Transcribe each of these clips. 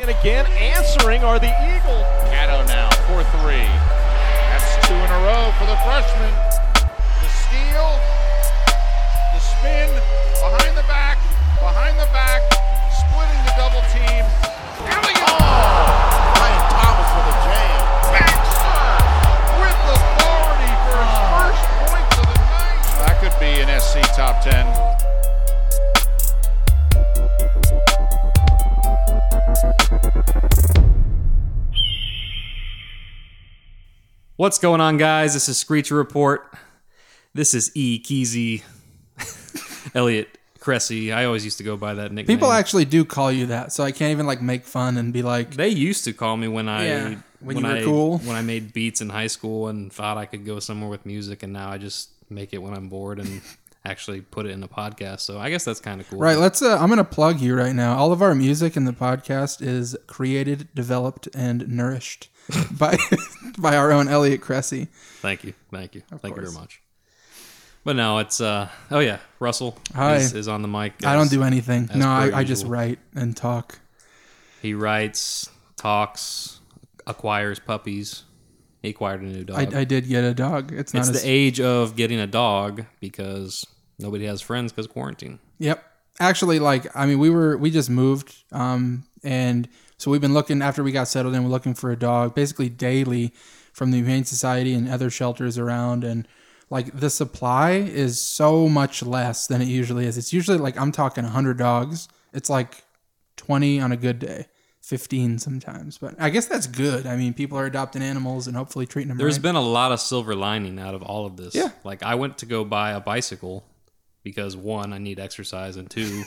And again, answering are the Eagles. Caddo now for three. That's two in a row for the freshman. The steal, the spin, behind the back, splitting the double team. Alley Ryan Thomas with a jam. Backside with the authority for his first points of the night. That could be an SC top 10. What's going on, guys? This is Screecher Report. This is E. Keezy, Elliot Cressy. I always used to go by that nickname. People actually do call you that, so I can't even like make fun and be like. They used to call me when you were cool. When I made beats in high school and thought I could go somewhere with music, and now I just make it when I'm bored and actually put it in a podcast. So I guess that's kind of cool. Right? Let's. I'm gonna plug you right now. All of our music in the podcast is created, developed, and nourished. by our own Elliot Cressy. Thank you. Of course. You very much. But no, it's Russell is on the mic. Guys. I don't do anything. No, I just write and talk. He writes, talks, acquires puppies. He acquired a new dog. I did get a dog. It's the age of getting a dog because nobody has friends because quarantine. Yep. Actually, we just moved, and so we've been looking, after we got settled in, we're looking for a dog basically daily from the Humane Society and other shelters around, and the supply is so much less than it usually is. It's usually I'm talking 100 dogs. It's 20 on a good day, 15 sometimes, but I guess that's good. I mean, people are adopting animals and hopefully treating them right. There's been a lot of silver lining out of all of this. Yeah. I went to go buy a bicycle. Because one, I need exercise, and two,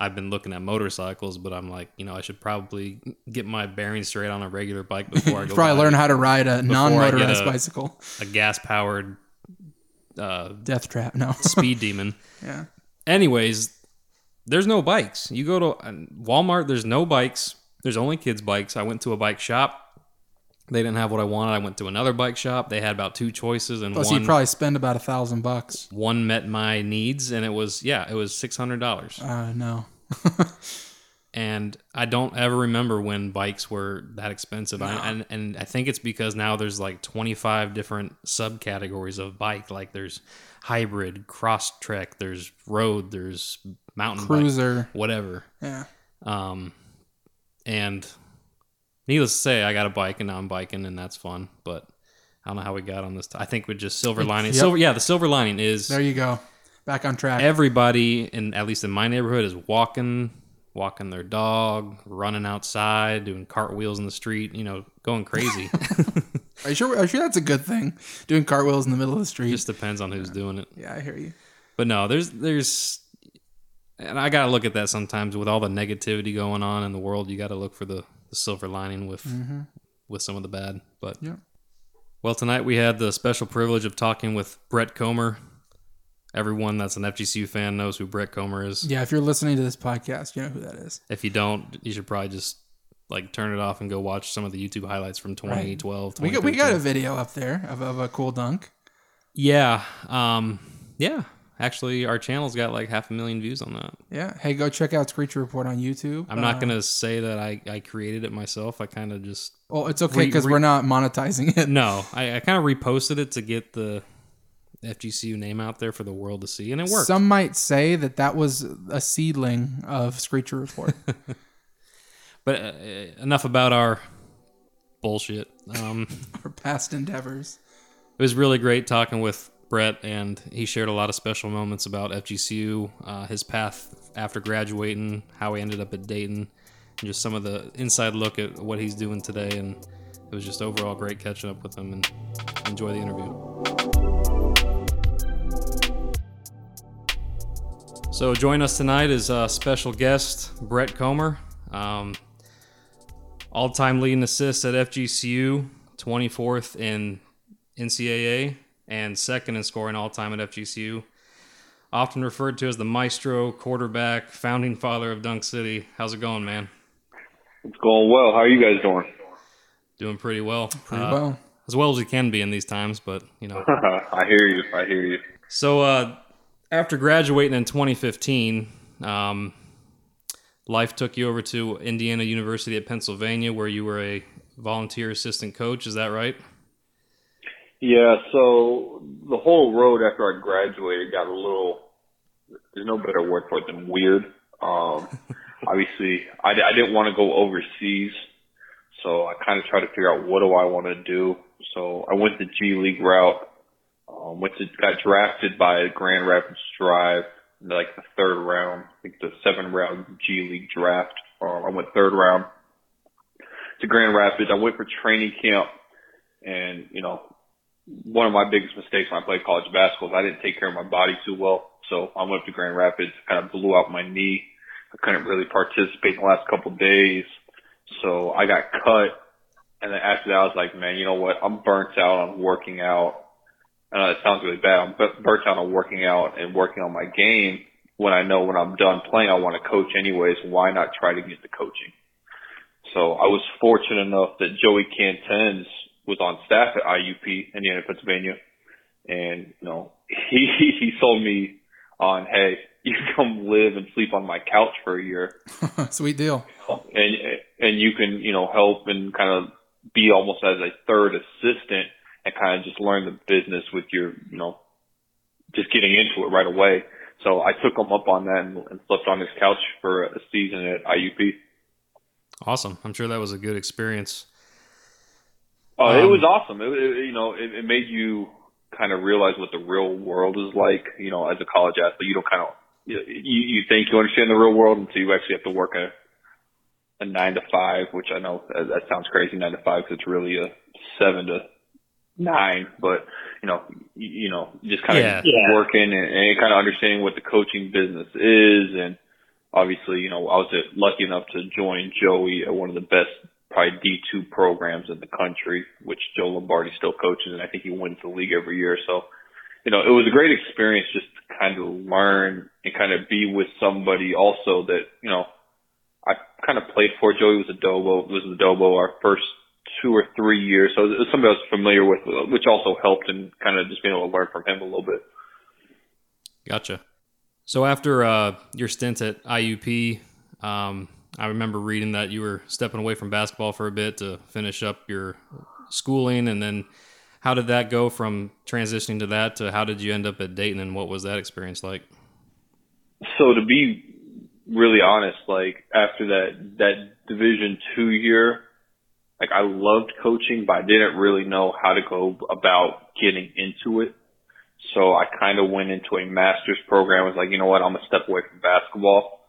I've been looking at motorcycles, but I'm I should probably get my bearings straight on a regular bike before I go. Probably learn how to ride a non-motorized bicycle. A gas-powered death trap. No, speed demon. Yeah. Anyways, there's no bikes. You go to Walmart. There's no bikes. There's only kids' bikes. I went to a bike shop. They didn't have what I wanted. I went to another bike shop. They had about two choices, and one. So you probably spend about $1,000. One met my needs, and it was $600. No. And I don't ever remember when bikes were that expensive. No. And I think it's because now there's 25 different subcategories of bike. There's hybrid, cross trek, there's road, there's mountain cruiser, bike, whatever. Yeah. And. Needless to say, I got a bike, and now I'm biking, and that's fun. But I don't know how we got on this. I think we're just silver lining. Yep. The silver lining is... There you go. Back on track. Everybody, at least in my neighborhood, is walking their dog, running outside, doing cartwheels in the street, going crazy. Are you sure that's a good thing? Doing cartwheels in the middle of the street. It just depends on who's doing it. Yeah, I hear you. But no, there's... And I got to look at that sometimes. With all the negativity going on in the world, you got to look for the silver lining with some of the bad. But yeah. Well, tonight we had the special privilege of talking with Brett Comer. Everyone that's an FGCU fan knows who Brett Comer is. Yeah, if you're listening to this podcast, you know who that is. If you don't, you should probably just turn it off and go watch some of the YouTube highlights from 2012. Right. We got a video up there of a cool dunk. Yeah. Actually, our channel's got 500,000 views on that. Yeah. Hey, go check out Screecher Report on YouTube. I'm not going to say that I created it myself. I kind of just... Well, it's okay because we're not monetizing it. No. I kind of reposted it to get the FGCU name out there for the world to see, and it worked. Some might say that was a seedling of Screecher Report. But enough about our bullshit. Our past endeavors. It was really great talking with Brett, and he shared a lot of special moments about FGCU, his path after graduating, how he ended up at Dayton, and just some of the inside look at what he's doing today. And it was just overall great catching up with him, and enjoy the interview. So joining us tonight is a special guest, Brett Comer, all-time leading assist at FGCU, 24th in NCAA, and second in scoring all-time at FGCU. Often referred to as the maestro, quarterback, founding father of Dunk City. How's it going, man? It's going well. How are you guys doing? Doing pretty well. Pretty well. As well as you can be in these times, but, I hear you. So, after graduating in 2015, Life took you over to Indiana University at Pennsylvania, where you were a volunteer assistant coach. Is that right? Yeah, so the whole road after I graduated got a little, there's no better word for it than weird. Obviously, I didn't want to go overseas, so I kind of tried to figure out what do I want to do. So I went the G League route, got drafted by Grand Rapids Drive, like the third round, I think the 7th round G League draft. I went 3rd round to Grand Rapids. I went for training camp, and, you know, one of my biggest mistakes when I played college basketball is I didn't take care of my body too well. So I went up to Grand Rapids, kind of blew out my knee. I couldn't really participate in the last couple of days. So I got cut. And then after that, I was like, man, you know what? I'm burnt out on working out. I know that sounds really bad. I'm burnt out on working out and working on my game when I know when I'm done playing, I want to coach anyways. Why not try to get to coaching? So I was fortunate enough that Joey Canton was on staff at IUP, Indiana, Pennsylvania. And, you know, he sold me on, hey, you come live and sleep on my couch for a year. Sweet deal. And you can, you know, help and kind of be almost as a third assistant and kind of just learn the business with your, you know, just getting into it right away. So I took him up on that and slept on his couch for a season at IUP. Awesome. I'm sure that was a good experience. It was awesome. It made you kind of realize what the real world is like. You know, as a college athlete, you don't kind of you think you understand the real world until you actually have to work a 9 to 5, which I know that sounds crazy, 9 to 5, because it's really a 7 to 9. But you know, just kind of working and kind of understanding what the coaching business is, and obviously, you know, I was lucky enough to join Joey at one of the best, probably D2 programs in the country, which Joe Lombardi still coaches, and I think he wins the league every year. So, you know, it was a great experience just to kind of learn and kind of be with somebody also that, you know, I kind of played for. Joey was a Dobo our first 2 or 3 years. So it was somebody I was familiar with, which also helped in kind of just being able to learn from him a little bit. Gotcha. So after your stint at IUP, I remember reading that you were stepping away from basketball for a bit to finish up your schooling. And then how did that go from transitioning to that to how did you end up at Dayton, and what was that experience like? So to be really honest, like after that Division II year, like I loved coaching, but I didn't really know how to go about getting into it. So I kind of went into a master's program. I was like, you know what, I'm going to step away from basketball.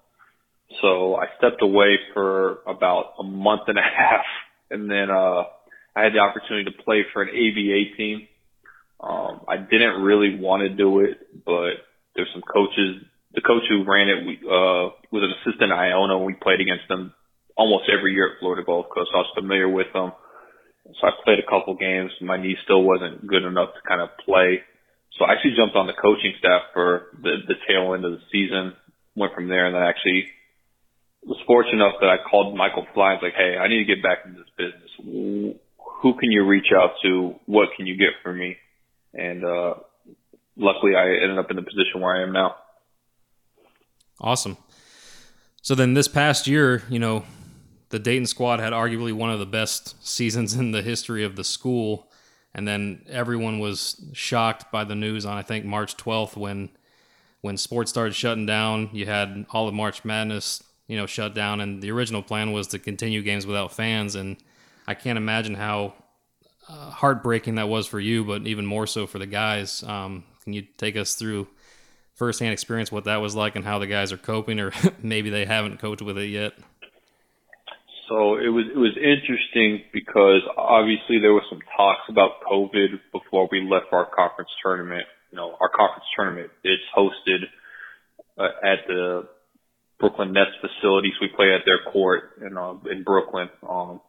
So I stepped away for about a month and a half, and then I had the opportunity to play for an ABA team. I didn't really want to do it, but there's some coaches. The coach who ran it was an assistant at Iona. We played against them almost every year at Florida Gulf Coast, so I was familiar with them. So I played a couple games. My knee still wasn't good enough to kind of play. So I actually jumped on the coaching staff for the tail end of the season, went from there, and then actually was fortunate enough that I called Michael Fly and was like, hey, I need to get back into this business. Who can you reach out to? What can you get for me? And luckily I ended up in the position where I am now. Awesome. So then this past year, you know, the Dayton squad had arguably one of the best seasons in the history of the school. And then everyone was shocked by the news on, I think, March 12th when sports started shutting down. You had all of March Madness, you know, shut down, and the original plan was to continue games without fans. And I can't imagine how heartbreaking that was for you, but even more so for the guys. Can you take us through firsthand experience what that was like and how the guys are coping, or maybe they haven't coped with it yet? So it was interesting because obviously there was some talks about COVID before we left our conference tournament. You know, our conference tournament, it's hosted at the Brooklyn Nets facilities. We play at their court in Brooklyn. So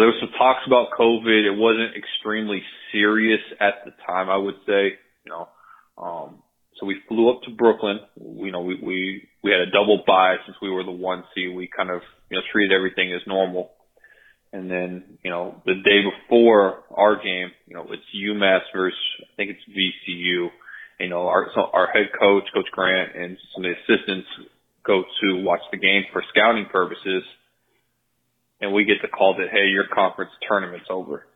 there was some talks about COVID. It wasn't extremely serious at the time, I would say, you know. So we flew up to Brooklyn. You know, we had a double bye since we were the 1 seed. We kind of, you know, treated everything as normal. And then, you know, the day before our game, you know, it's UMass versus, I think it's VCU. You know, our head coach, Coach Grant, and some of the assistants go to watch the game for scouting purposes, and we get the call that, hey, your conference tournament's over.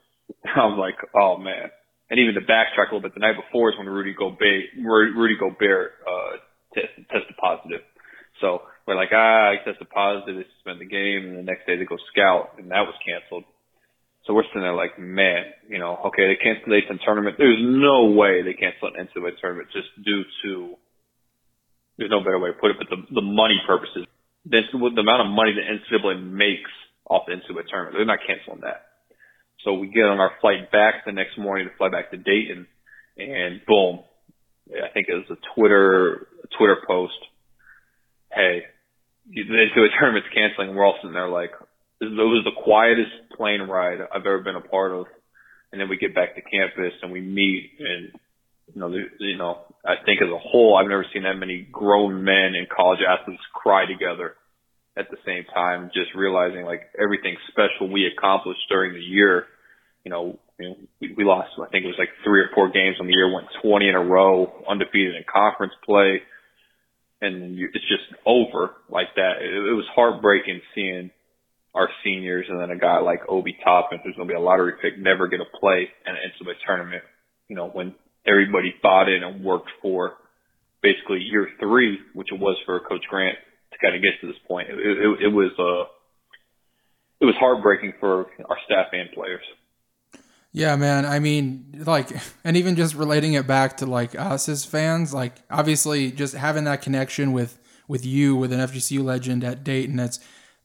I was like, oh, man. And even to backtrack a little bit, the night before is when Rudy Gobert tested positive. So we're like, he tested positive, they suspend the game, and the next day they go scout, and that was canceled. So we're sitting there like, man, okay, they canceled the A-10 tournament. There's no way they canceled an NCAA tournament just due to, there's no better way to put it, but the money purposes. The amount of money the NCAA makes off the NCAA tournament, they're not canceling that. So we get on our flight back the next morning to fly back to Dayton, and boom, I think it was a Twitter post. Hey, the NCAA tournament's canceling. We're all sitting there like, it was the quietest plane ride I've ever been a part of. And then we get back to campus and we meet, and I think as a whole, I've never seen that many grown men and college athletes cry together at the same time, just realizing like everything special we accomplished during the year. We lost, I think it was like 3 or 4 games on the year, went 20 in a row, undefeated in conference play. And it's just over like that. It was heartbreaking seeing our seniors and then a guy like Obi Toppin, who's going to be a lottery pick, never get a play in an NCAA tournament, when everybody bought in and worked for basically year 3, which it was for Coach Grant to kind of get to this point. It was heartbreaking for our staff and players. Yeah, man. I mean, and even just relating it back to us as fans, obviously just having that connection with you, with an FGCU legend at Dayton,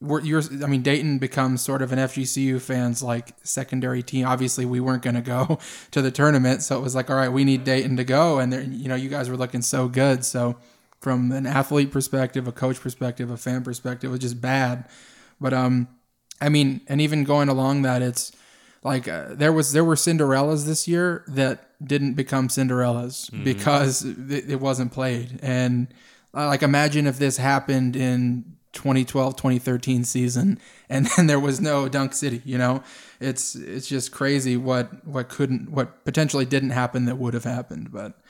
Dayton becomes sort of an FGCU fans secondary team. Obviously we weren't going to go to the tournament. So it was all right, we need Dayton to go. And you guys were looking so good. So from an athlete perspective, a coach perspective, a fan perspective, it was just bad. But, and even going along that, it's, there were Cinderellas this year that didn't become Cinderellas because it wasn't played. And imagine if this happened in 2012, 2013 season, and then there was no Dunk City. It's just crazy what potentially didn't happen that would have happened. But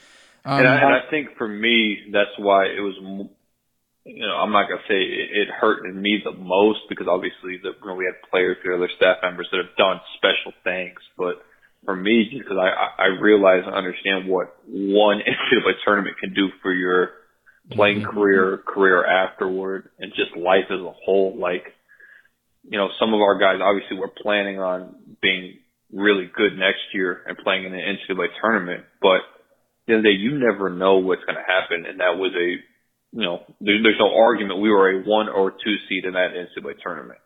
I think for me that's why it was. I'm not going to say it hurted me the most because obviously we had players or other staff members that have done special things. But for me, just because I realize and understand what one NCAA tournament can do for your playing career afterward, and just life as a whole. Some of our guys obviously were planning on being really good next year and playing in an NCAA tournament. But at the end of the day, you never know what's going to happen, and that was there's no argument we were a 1 or 2 seed in that NCAA tournament.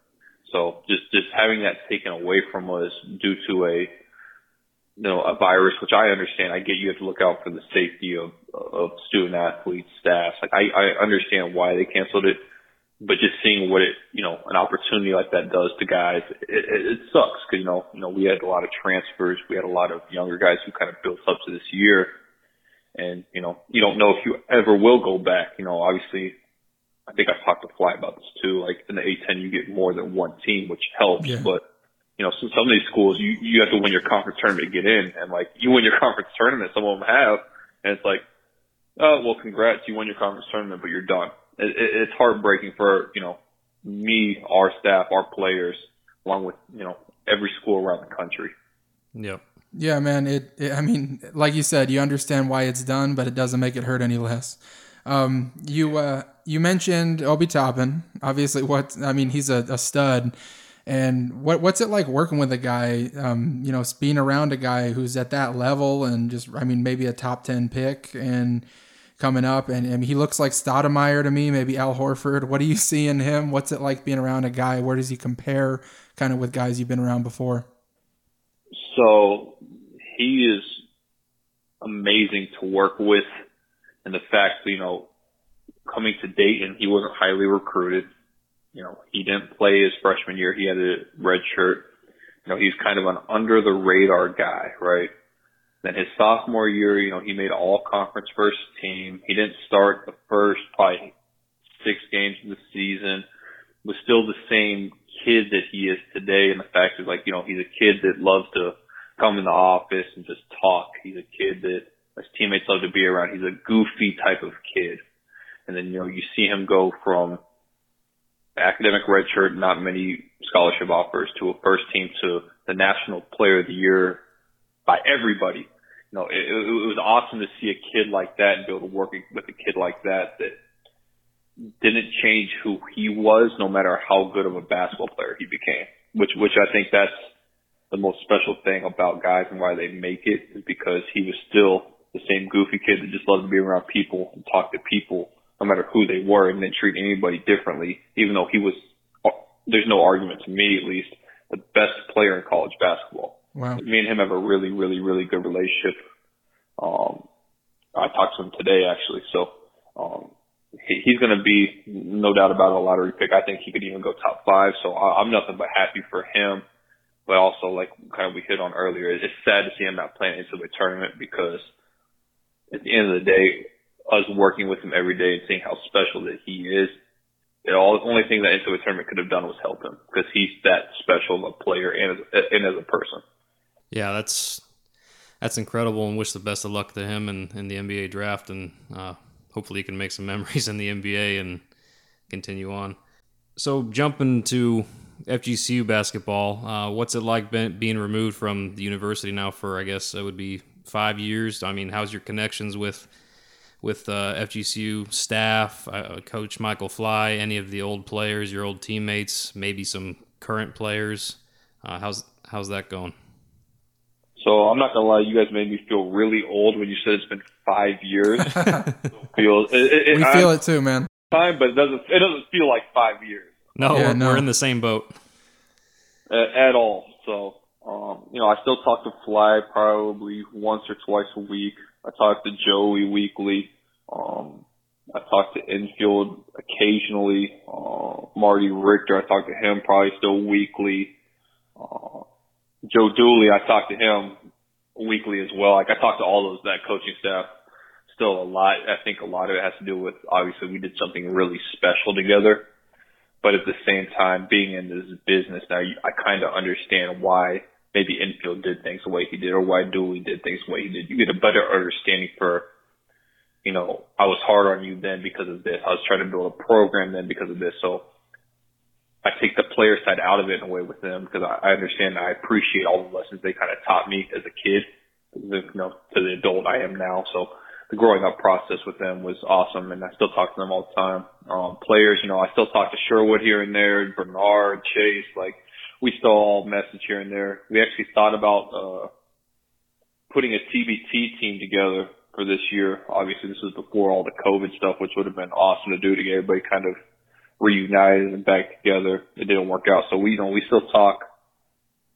So just having that taken away from us due to a virus, which I understand. I get you have to look out for the safety of student athletes, staff. I understand why they canceled it, but just seeing what an opportunity like that does to guys, it sucks. Cause we had a lot of transfers. We had a lot of younger guys who kind of built up to this year. And, you don't know if you ever will go back. Obviously, I think I've talked to Fly about this too. In the A-10, you get more than one team, which helps. Yeah. But, some of these schools, you have to win your conference tournament to get in. And, you win your conference tournament, some of them have. And it's like, oh, well, congrats, you won your conference tournament, but you're done. It's heartbreaking for, me, our staff, our players, along with, every school around the country. Yep. Yeah, man. Like you said, you understand why it's done, but it doesn't make it hurt any less. You mentioned Obi Toppin. Obviously, he's a stud. And what's it like working with a guy? Being around a guy who's at that level and just, maybe a top 10 pick and coming up. And he looks like Stoudemire to me, maybe Al Horford. What do you see in him? What's it like being around a guy? Where does he compare, kind of, with guys you've been around before? So he is amazing to work with, and the fact, coming to Dayton, he wasn't highly recruited. He didn't play his freshman year. He had a red shirt. He's kind of an under the radar guy, right? Then his sophomore year, he made all conference first team. He didn't start the first probably 6 games of the season. Was still the same kid that he is today, and the fact is, he's a kid that loves to come in the office and just talk. He's a kid that his teammates love to be around. He's a goofy type of kid. And then, you know, you see him go from academic redshirt, not many scholarship offers, to a first team, to the National Player of the Year by everybody. You know, it was awesome to see a kid like that and be able to work with a kid like that that didn't change who he was, no matter how good of a basketball player he became. Which I think that's the most special thing about guys and why they make it, is because he was still the same goofy kid that just loved to be around people and talk to people, no matter who they were, and didn't treat anybody differently, even though he was, there's no argument to me at least, the best player in college basketball. Wow. Me and him have a really, really, really good relationship. I talked to him today, actually. So he's going to be, no doubt about it, a lottery pick. I think he could even go top five. So I'm nothing but happy for him. But also, like kind of we hit on earlier, it's sad to see him not playing into the tournament, because at the end of the day, us working with him every day and seeing how special that he is, the only thing that into a tournament could have done was help him, because he's that special of a player and as a person. Yeah, that's incredible, and wish the best of luck to him in the NBA draft, and hopefully he can make some memories in the NBA and continue on. So jumping to FGCU basketball, what's it like being removed from the university now for, I guess it would be 5 years? I mean, how's your connections with FGCU staff, Coach Michael Fly, any of the old players, your old teammates, maybe some current players? How's that going? So I'm not going to lie, you guys made me feel really old when you said it's been 5 years. We feel it too, man. Time, but it doesn't feel like 5 years. No, yeah, we're in the same boat. At all. So, you know, I still talk to Fly probably once or twice a week. I talk to Joey weekly. I talk to Enfield occasionally. Marty Richter, I talk to him probably still weekly. Joe Dooley, I talk to him weekly as well. Like, I talk to all of that coaching staff still a lot. I think a lot of it has to do with, obviously, we did something really special together. But at the same time, being in this business now, I kind of understand why maybe Enfield did things the way he did, or why Dooley did things the way he did. You get a better understanding for, you know, I was hard on you then because of this. I was trying to build a program then because of this. So I take the player side out of it in a way with them, because I understand, I appreciate all the lessons they kind of taught me as a kid, you know, to the adult I am now. So the growing up process with them was awesome, and I still talk to them all the time. Players, you know, I still talk to Sherwood here and there, Bernard, Chase, like, we still all message here and there. We actually thought about putting a TBT team together for this year. Obviously, this was before all the COVID stuff, which would have been awesome to do to get everybody kind of reunited and back together. It didn't work out. So we still talk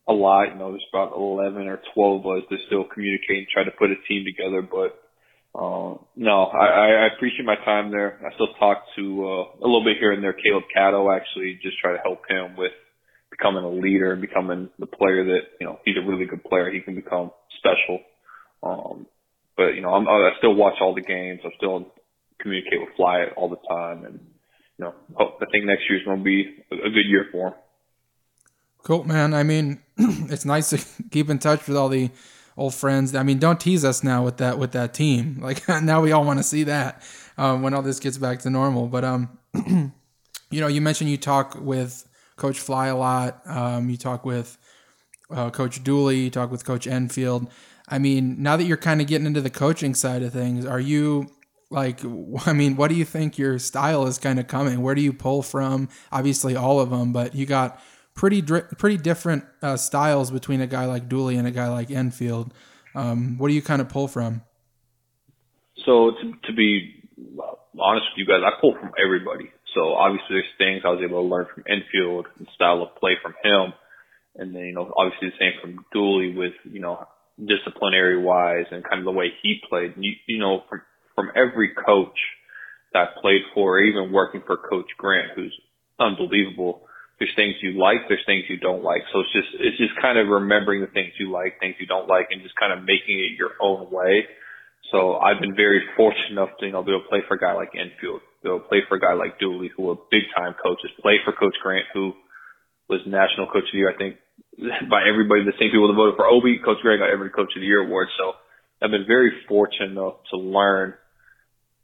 a lot. You know, there's about 11 or 12 of us that still communicate and try to put a team together. But I appreciate my time there. I still talk to a little bit here and there. Caleb Caddo, actually, just try to help him with becoming a leader and becoming the player that, you know, he's a really good player. He can become special. But, you know, I still watch all the games. I still communicate with Fly all the time. And, you know, I think next year's going to be a good year for him. Cool, man. I mean, it's nice to keep in touch with all the old friends. I mean, don't tease us now with that team. Like, now we all want to see that when all this gets back to normal. But, you know, you mentioned you talk with Coach Fly a lot. You talk with Coach Dooley. You talk with Coach Enfield. I mean, now that you're kind of getting into the coaching side of things, are you like? I mean, what do you think your style is kind of coming? Where do you pull from? Obviously, all of them, but you got pretty different styles between a guy like Dooley and a guy like Enfield. What do you kind of pull from? So to be honest with you guys, I pull from everybody. So obviously there's things I was able to learn from Enfield and style of play from him. And then, you know, obviously the same from Dooley with, you know, disciplinary wise and kind of the way he played. You know, from every coach that I played for, or even working for Coach Grant, who's unbelievable, there's things you like, there's things you don't like. So it's just kind of remembering the things you like, things you don't like, and just kind of making it your own way. So I've been very fortunate enough to, you know, be able to play for a guy like Enfield, be able to play for a guy like Dooley, who are big-time coaches, play for Coach Grant, who was National Coach of the Year, I think, by everybody, the same people that voted for Obi. Coach Grant got every Coach of the Year award. So I've been very fortunate enough to learn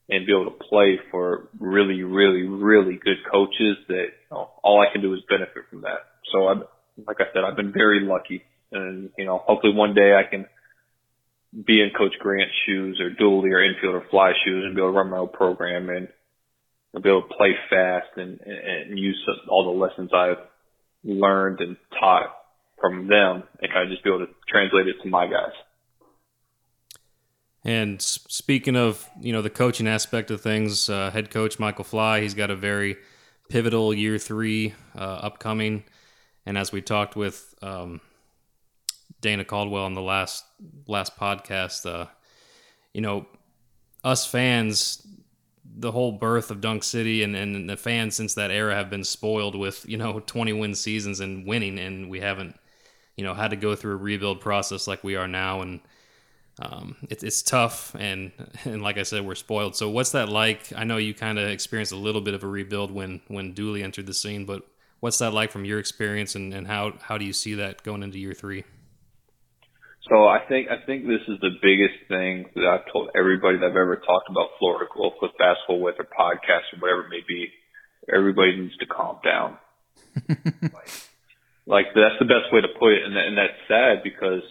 and be able to play for really, really, really good coaches that, you know, all I can do is benefit from that. So I'm, like I said, I've been very lucky, and, you know, hopefully one day I can be in Coach Grant's shoes or Dooley or Enfield or Fly shoes and be able to run my own program and be able to play fast and use all the lessons I've learned and taught from them and kind of just be able to translate it to my guys. And speaking of, you know, the coaching aspect of things, head coach Michael Fly, he's got a very pivotal year three upcoming. And as we talked with Dana Caldwell on the last podcast, you know, us fans, the whole birth of Dunk City and the fans since that era have been spoiled with, you know, 20-win seasons and winning, and we haven't, you know, had to go through a rebuild process like we are now. And it's tough, and like I said, we're spoiled. So what's that like? I know you kind of experienced a little bit of a rebuild when Dooley entered the scene, but what's that like from your experience, and how do you see that going into year three? So I think this is the biggest thing that I've told everybody that I've ever talked about Florida Gulf with basketball with or podcast or whatever it may be. Everybody needs to calm down. like that's the best way to put it, and that's sad because,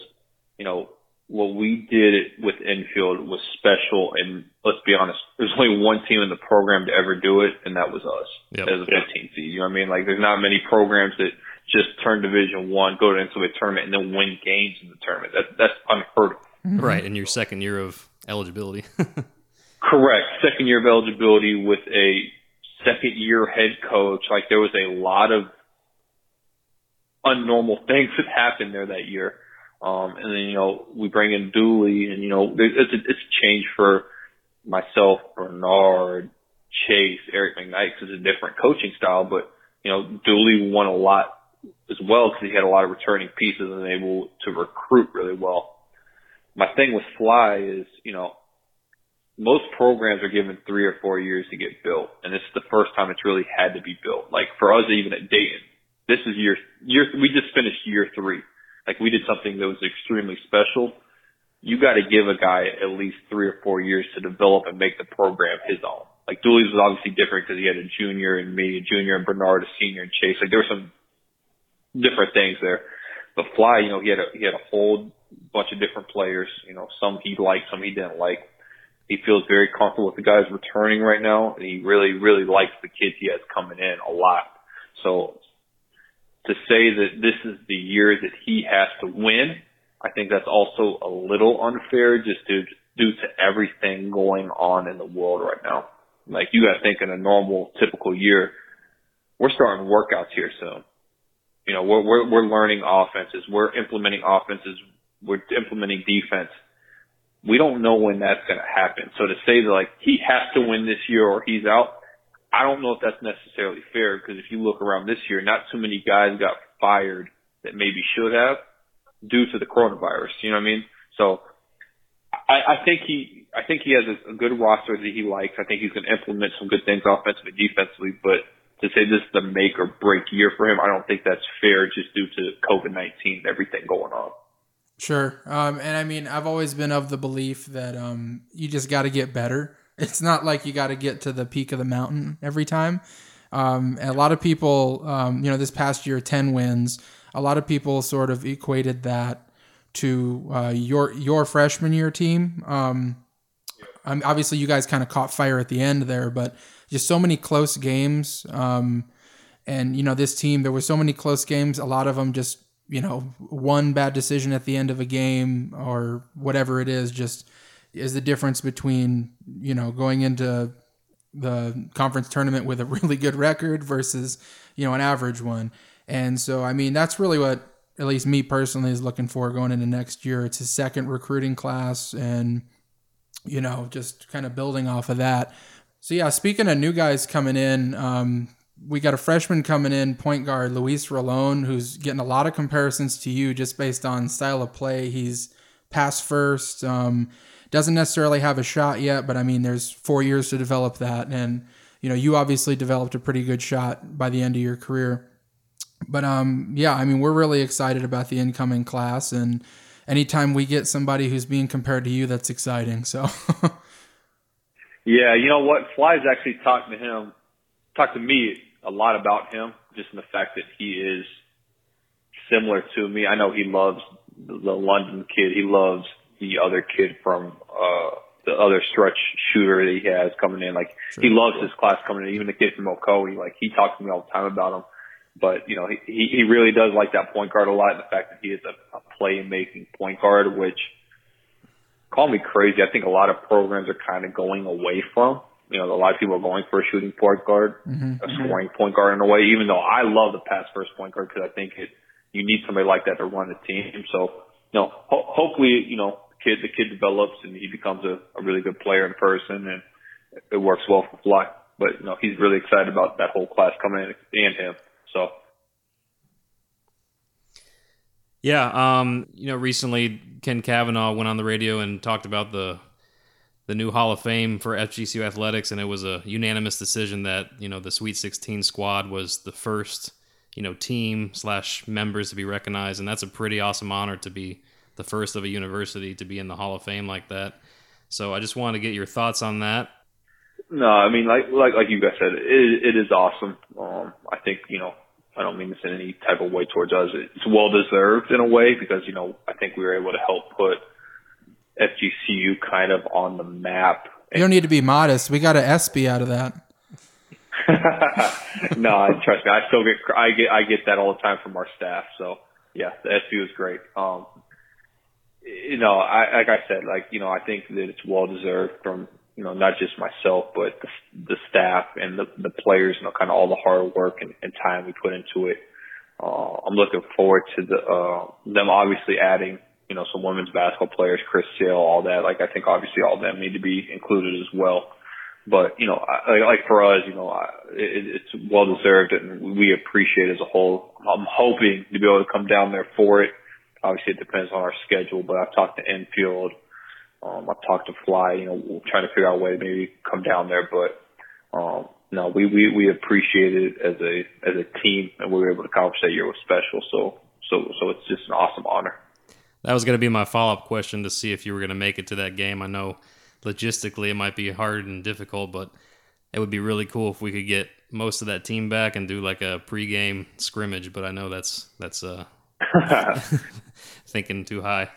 you know, what we did with Enfield was special, and let's be honest, there's only one team in the program to ever do it, and that was us. Yep. As a 15 seed. You know what I mean? Like, there's not many programs that just turn Division I, go to the NCAA tournament, and then win games in the tournament. That's unheard of. Mm-hmm. Right, in your second year of eligibility. Correct. Second year of eligibility with a second-year head coach. Like, there was a lot of unnormal things that happened there that year. And then, you know, we bring in Dooley, and, you know, it's a change for myself, Bernard, Chase, Eric McKnight, because it's a different coaching style. But, you know, Dooley won a lot as well because he had a lot of returning pieces and able to recruit really well. My thing with Fly is, you know, most programs are given 3 or 4 years to get built, and this is the first time it's really had to be built. Like, for us, even at Dayton, this is year we just finished year three. Like, we did something that was extremely special. You got to give a guy at least 3 or 4 years to develop and make the program his own. Like, Dooley's was obviously different because he had a junior and me, a junior and Bernard, a senior and Chase. Like, there were some different things there. But Fly, you know, he had a whole bunch of different players. You know, some he liked, some he didn't like. He feels very comfortable with the guys returning right now, and he really, really likes the kids he has coming in a lot. So to say that this is the year that he has to win, I think that's also a little unfair just due to everything going on in the world right now. Like, you got to think in a normal, typical year, we're starting workouts here soon. You know, we're learning offenses. We're implementing offenses. We're implementing defense. We don't know when that's going to happen. So to say that, like, he has to win this year or he's out, I don't know if that's necessarily fair, because if you look around this year, not too many guys got fired that maybe should have due to the coronavirus. You know what I mean? So I think he has a good roster that he likes. I think he's going to implement some good things offensively and defensively, but to say this is the make or break year for him, I don't think that's fair just due to COVID-19 and everything going on. Sure. And I mean, I've always been of the belief that you just got to get better. It's not like you got to get to the peak of the mountain every time. And a lot of people, you know, this past year, 10 wins, a lot of people sort of equated that to your freshman year team. Obviously, you guys kind of caught fire at the end there, but just so many close games. And, you know, this team, there were so many close games. A lot of them just, you know, one bad decision at the end of a game or whatever it is, just is the difference between, you know, going into the conference tournament with a really good record versus, you know, an average one. And so, I mean, that's really what, at least me personally, is looking for going into next year. It's his second recruiting class and, you know, just kind of building off of that. So, yeah, speaking of new guys coming in, we got a freshman coming in, point guard Luis Rolón, who's getting a lot of comparisons to you just based on style of play. He's pass first, doesn't necessarily have a shot yet, but I mean, there's 4 years to develop that. And, you know, you obviously developed a pretty good shot by the end of your career. But, yeah, I mean, we're really excited about the incoming class. And anytime we get somebody who's being compared to you, that's exciting. So, Yeah, you know what? Fly's actually talked to me a lot about him, just in the fact that he is similar to me. I know he loves the London kid. He loves the other kid from the other stretch shooter that he has coming in. Like, sure. He loves his class coming in. Even the kid from Ocoee, like, he talks to me all the time about him. But, you know, he really does like that point guard a lot, and the fact that he is a playmaking point guard, which, call me crazy, I think a lot of programs are kind of going away from. You know, a lot of people are going for a shooting point guard, a scoring point guard in a way, even though I love the pass-first point guard because I think you need somebody like that to run the team. So, you know, hopefully, you know, the kid develops and he becomes a really good player in person, and it works well for Fly. But, you know, he's really excited about that whole class coming in and him. So, yeah, you know, recently Ken Cavanaugh went on the radio and talked about the new Hall of Fame for FGCU athletics, and it was a unanimous decision that, you know, the Sweet 16 squad was the first, you know, team/members to be recognized, and that's a pretty awesome honor to be the first of a university to be in the Hall of Fame like that. So I just want to get your thoughts on that. No, I mean, like you guys said, it is awesome. I think, you know, I don't mean this in any type of way towards us. It's well deserved in a way because, you know, I think we were able to help put FGCU kind of on the map. You don't need to be modest. We got an ESPY out of that. No, trust me. I get that all the time from our staff. So yeah, the ESPY was great. You know, I think that it's well deserved from, you know, not just myself, but the staff and the players, you know, kind of all the hard work and time we put into it. I'm looking forward to them obviously adding, you know, some women's basketball players, Chris Sale, all that. Like, I think obviously all of them need to be included as well. But, you know, like for us, you know, it's well deserved and we appreciate it as a whole. I'm hoping to be able to come down there for it. Obviously, it depends on our schedule, but I've talked to Enfield. I've talked to Fly, you know, trying to figure out a way to maybe come down there, but, no, we appreciate it as a team, and we were able to accomplish that year was special. So it's just an awesome honor. That was going to be my follow-up question, to see if you were going to make it to that game. I know logistically it might be hard and difficult, but it would be really cool if we could get most of that team back and do like a pregame scrimmage, but I know that's thinking too high.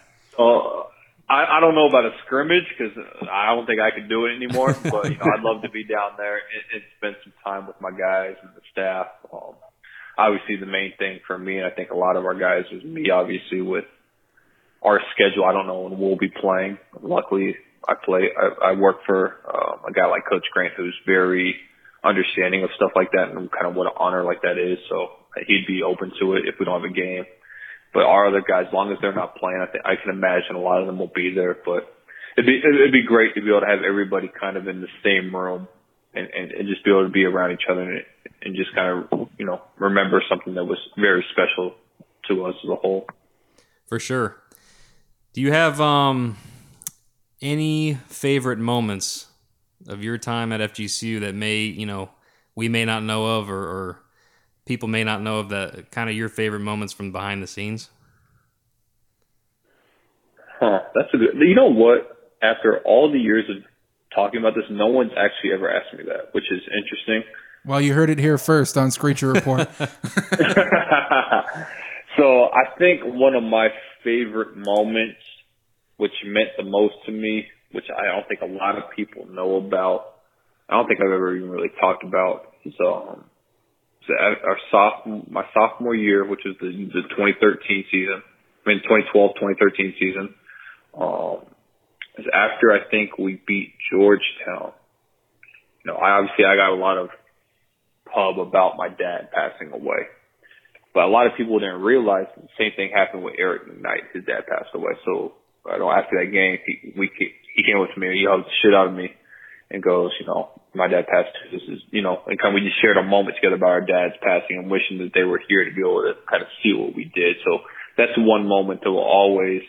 I don't know about a scrimmage because I don't think I could do it anymore, but, you know, I'd love to be down there and spend some time with my guys and the staff. Obviously, the main thing for me, and I think a lot of our guys, was me, obviously, with our schedule. I don't know when we'll be playing. Luckily, I work for a guy like Coach Grant, who's very understanding of stuff like that and kind of what an honor like that is. So he'd be open to it if we don't have a game. But our other guys, as long as they're not playing, I can imagine a lot of them will be there. But it'd be great to be able to have everybody kind of in the same room and just be able to be around each other and just kind of, you know, remember something that was very special to us as a whole. For sure. Do you have any favorite moments of your time at FGCU that may, you know, we may not know of or people may not know of, that kind of your favorite moments from behind the scenes? You know what? After all the years of talking about this, no one's actually ever asked me that, which is interesting. Well, you heard it here first on Screecher Report. So I think one of my favorite moments, which meant the most to me, which I don't think a lot of people know about, I don't think I've ever even really talked about, is my sophomore year, which was the 2013 season. I mean, 2012-2013 season. It was after I think we beat Georgetown. You know, I got a lot of pub about my dad passing away, but a lot of people didn't realize the same thing happened with Eric McKnight. His dad passed away. So after that game, he came up to me and he hugged the shit out of me and goes, you know, my dad passed. This is, you know, and kind of we just shared a moment together about our dad's passing and wishing that they were here to be able to kind of see what we did. So that's one moment that will always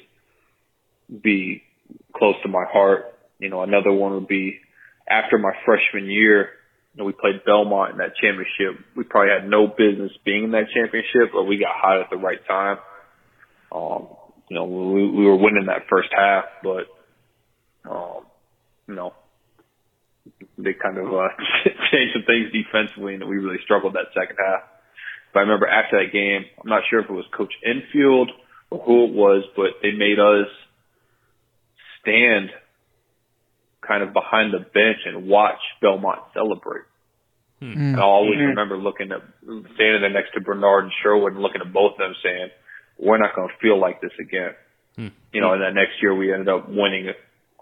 be close to my heart. You know, another one would be after my freshman year. You know, we played Belmont in that championship. We probably had no business being in that championship, but we got hot at the right time. You know, we were winning that first half, but, you know, they kind of changed some things defensively, and we really struggled that second half. But I remember after that game, I'm not sure if it was Coach Enfield or who it was, but they made us stand kind of behind the bench and watch Belmont celebrate. Mm-hmm. And I always remember looking at, standing there next to Bernard and Sherwood and looking at both of them saying, we're not going to feel like this again. Mm-hmm. You know, and that next year we ended up winning a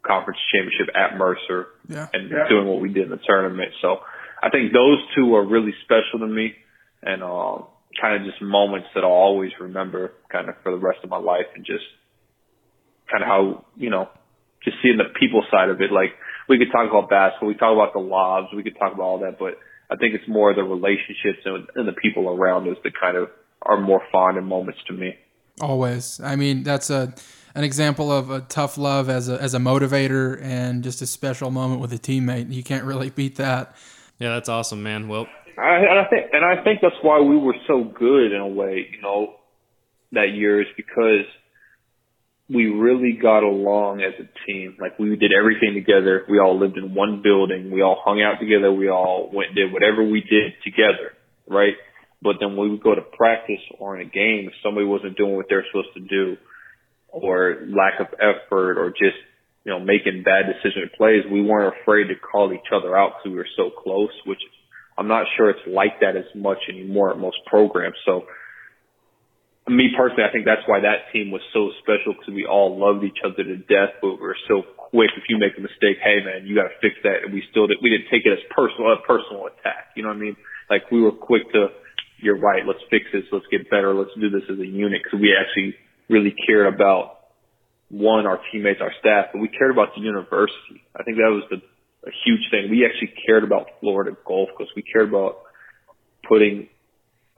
conference championship at Mercer and doing what we did in the tournament. So I think those two are really special to me and kind of just moments that I'll always remember kind of for the rest of my life, and just kind of how, you know, just seeing the people side of it. Like, we could talk about basketball, we talk about the lobs, we could talk about all that, but I think it's more the relationships and the people around us that kind of are more fond in moments to me. Always. I mean, that's an example of a tough love as a motivator and just a special moment with a teammate. You can't really beat that. Yeah, that's awesome, man. Well, I think that's why we were so good in a way, you know, that year, is because we really got along as a team. Like, we did everything together. We all lived in one building. We all hung out together. We all went and did whatever we did together, right? But then when we would go to practice or in a game, if somebody wasn't doing what they're supposed to do, or lack of effort, or just, you know, making bad decision plays, we weren't afraid to call each other out because we were so close, which I'm not sure it's like that as much anymore at most programs. So me personally, I think that's why that team was so special, because we all loved each other to death, but we were so quick. If you make a mistake, hey man, you got to fix that. And we still did. We didn't take it as a personal attack. You know what I mean? Like, we were quick to, you're right, let's fix this. Let's get better. Let's do this as a unit, because we actually really cared about, one, our teammates, our staff, but we cared about the university. I think that was a huge thing. We actually cared about Florida Gulf Coast. We cared about putting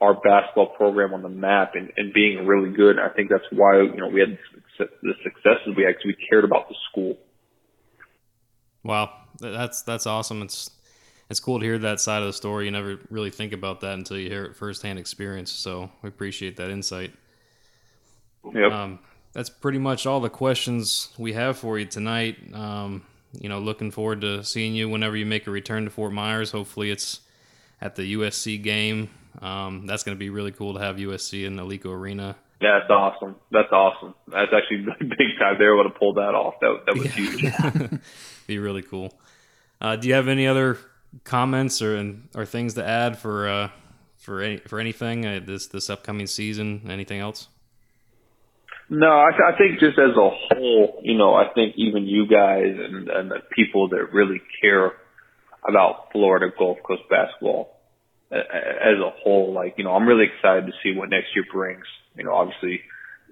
our basketball program on the map and being really good. And I think that's why, you know, we had the successes we had, because we cared about the school. Wow. That's awesome. It's cool to hear that side of the story. You never really think about that until you hear it firsthand experience. So we appreciate that insight. Yep. That's pretty much all the questions we have for you tonight. You know, looking forward to seeing you whenever you make a return to Fort Myers. Hopefully it's at the USC game. That's going to be really cool to have USC in Alico Arena. Yeah, that's awesome. That's actually big time. They were able to pull that off. That was huge. Be really cool. Do you have any other comments or things to add for anything this upcoming season? Anything else? No, I think just as a whole, you know, I think even you guys and the people that really care about Florida Gulf Coast basketball as a whole, like, you know, I'm really excited to see what next year brings. You know, obviously,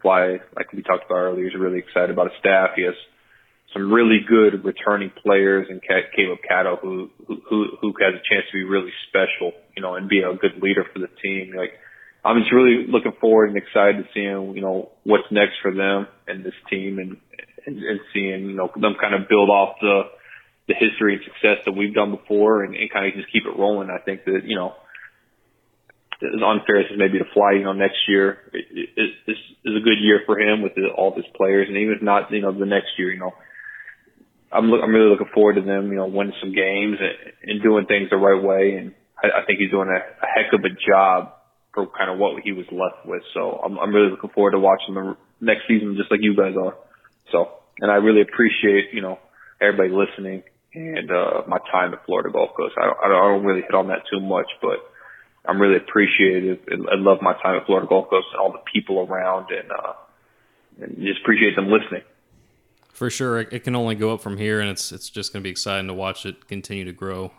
Fly, like we talked about earlier, is really excited about his staff. He has some really good returning players, and Caleb Caddo, who has a chance to be really special, you know, and be a good leader for the team. Like, I'm just really looking forward and excited to seeing, you know, what's next for them and this team, and seeing, you know, them kind of build off the history and success that we've done before, and kind of just keep it rolling. I think that, you know, as unfair as maybe to Fly, you know, next year is a good year for him with all of his players, and even if not, you know, the next year, you know, I'm really looking forward to them, you know, winning some games and doing things the right way, and I think he's doing a heck of a job for kind of what he was left with. So I'm really looking forward to watching the next season, just like you guys are. So, and I really appreciate, you know, everybody listening and my time at Florida Gulf Coast. I don't really hit on that too much, but I'm really appreciative and I love my time at Florida Gulf Coast and all the people around, and just appreciate them listening. For sure. It can only go up from here, and it's just going to be exciting to watch it continue to grow.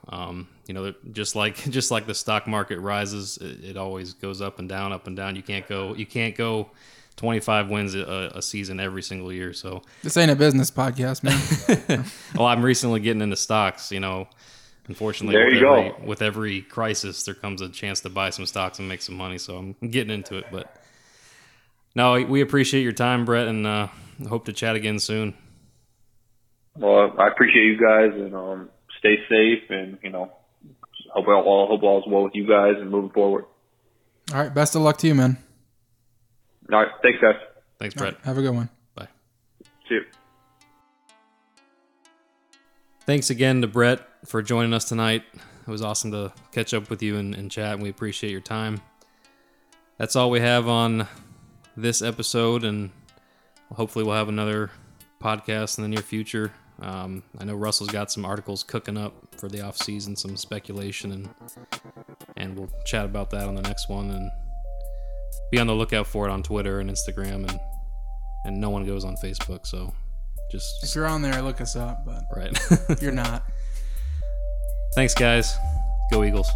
You know, just like the stock market rises, it always goes up and down. You can't go 25 wins a season every single year. So this ain't a business podcast, man. Well, I'm recently getting into stocks, you know, unfortunately with every crisis, there comes a chance to buy some stocks and make some money. So I'm getting into it, but no, we appreciate your time, Brett, and hope to chat again soon. Well, I appreciate you guys, and stay safe, and, you know, hope all is well with you guys and moving forward. All right, best of luck to you, man. All right, thanks, guys. Thanks, Brett. Right, have a good one. Bye. See you. Thanks again to Brett for joining us tonight. It was awesome to catch up with you and chat, and we appreciate your time. That's all we have on this episode, and hopefully we'll have another podcast in the near future. I know Russell's got some articles cooking up for the off season, some speculation, and we'll chat about that on the next one. And be on the lookout for it on Twitter and Instagram, and no one goes on Facebook, so just if you're on there, look us up. But right, if you're not. Thanks, guys. Go Eagles.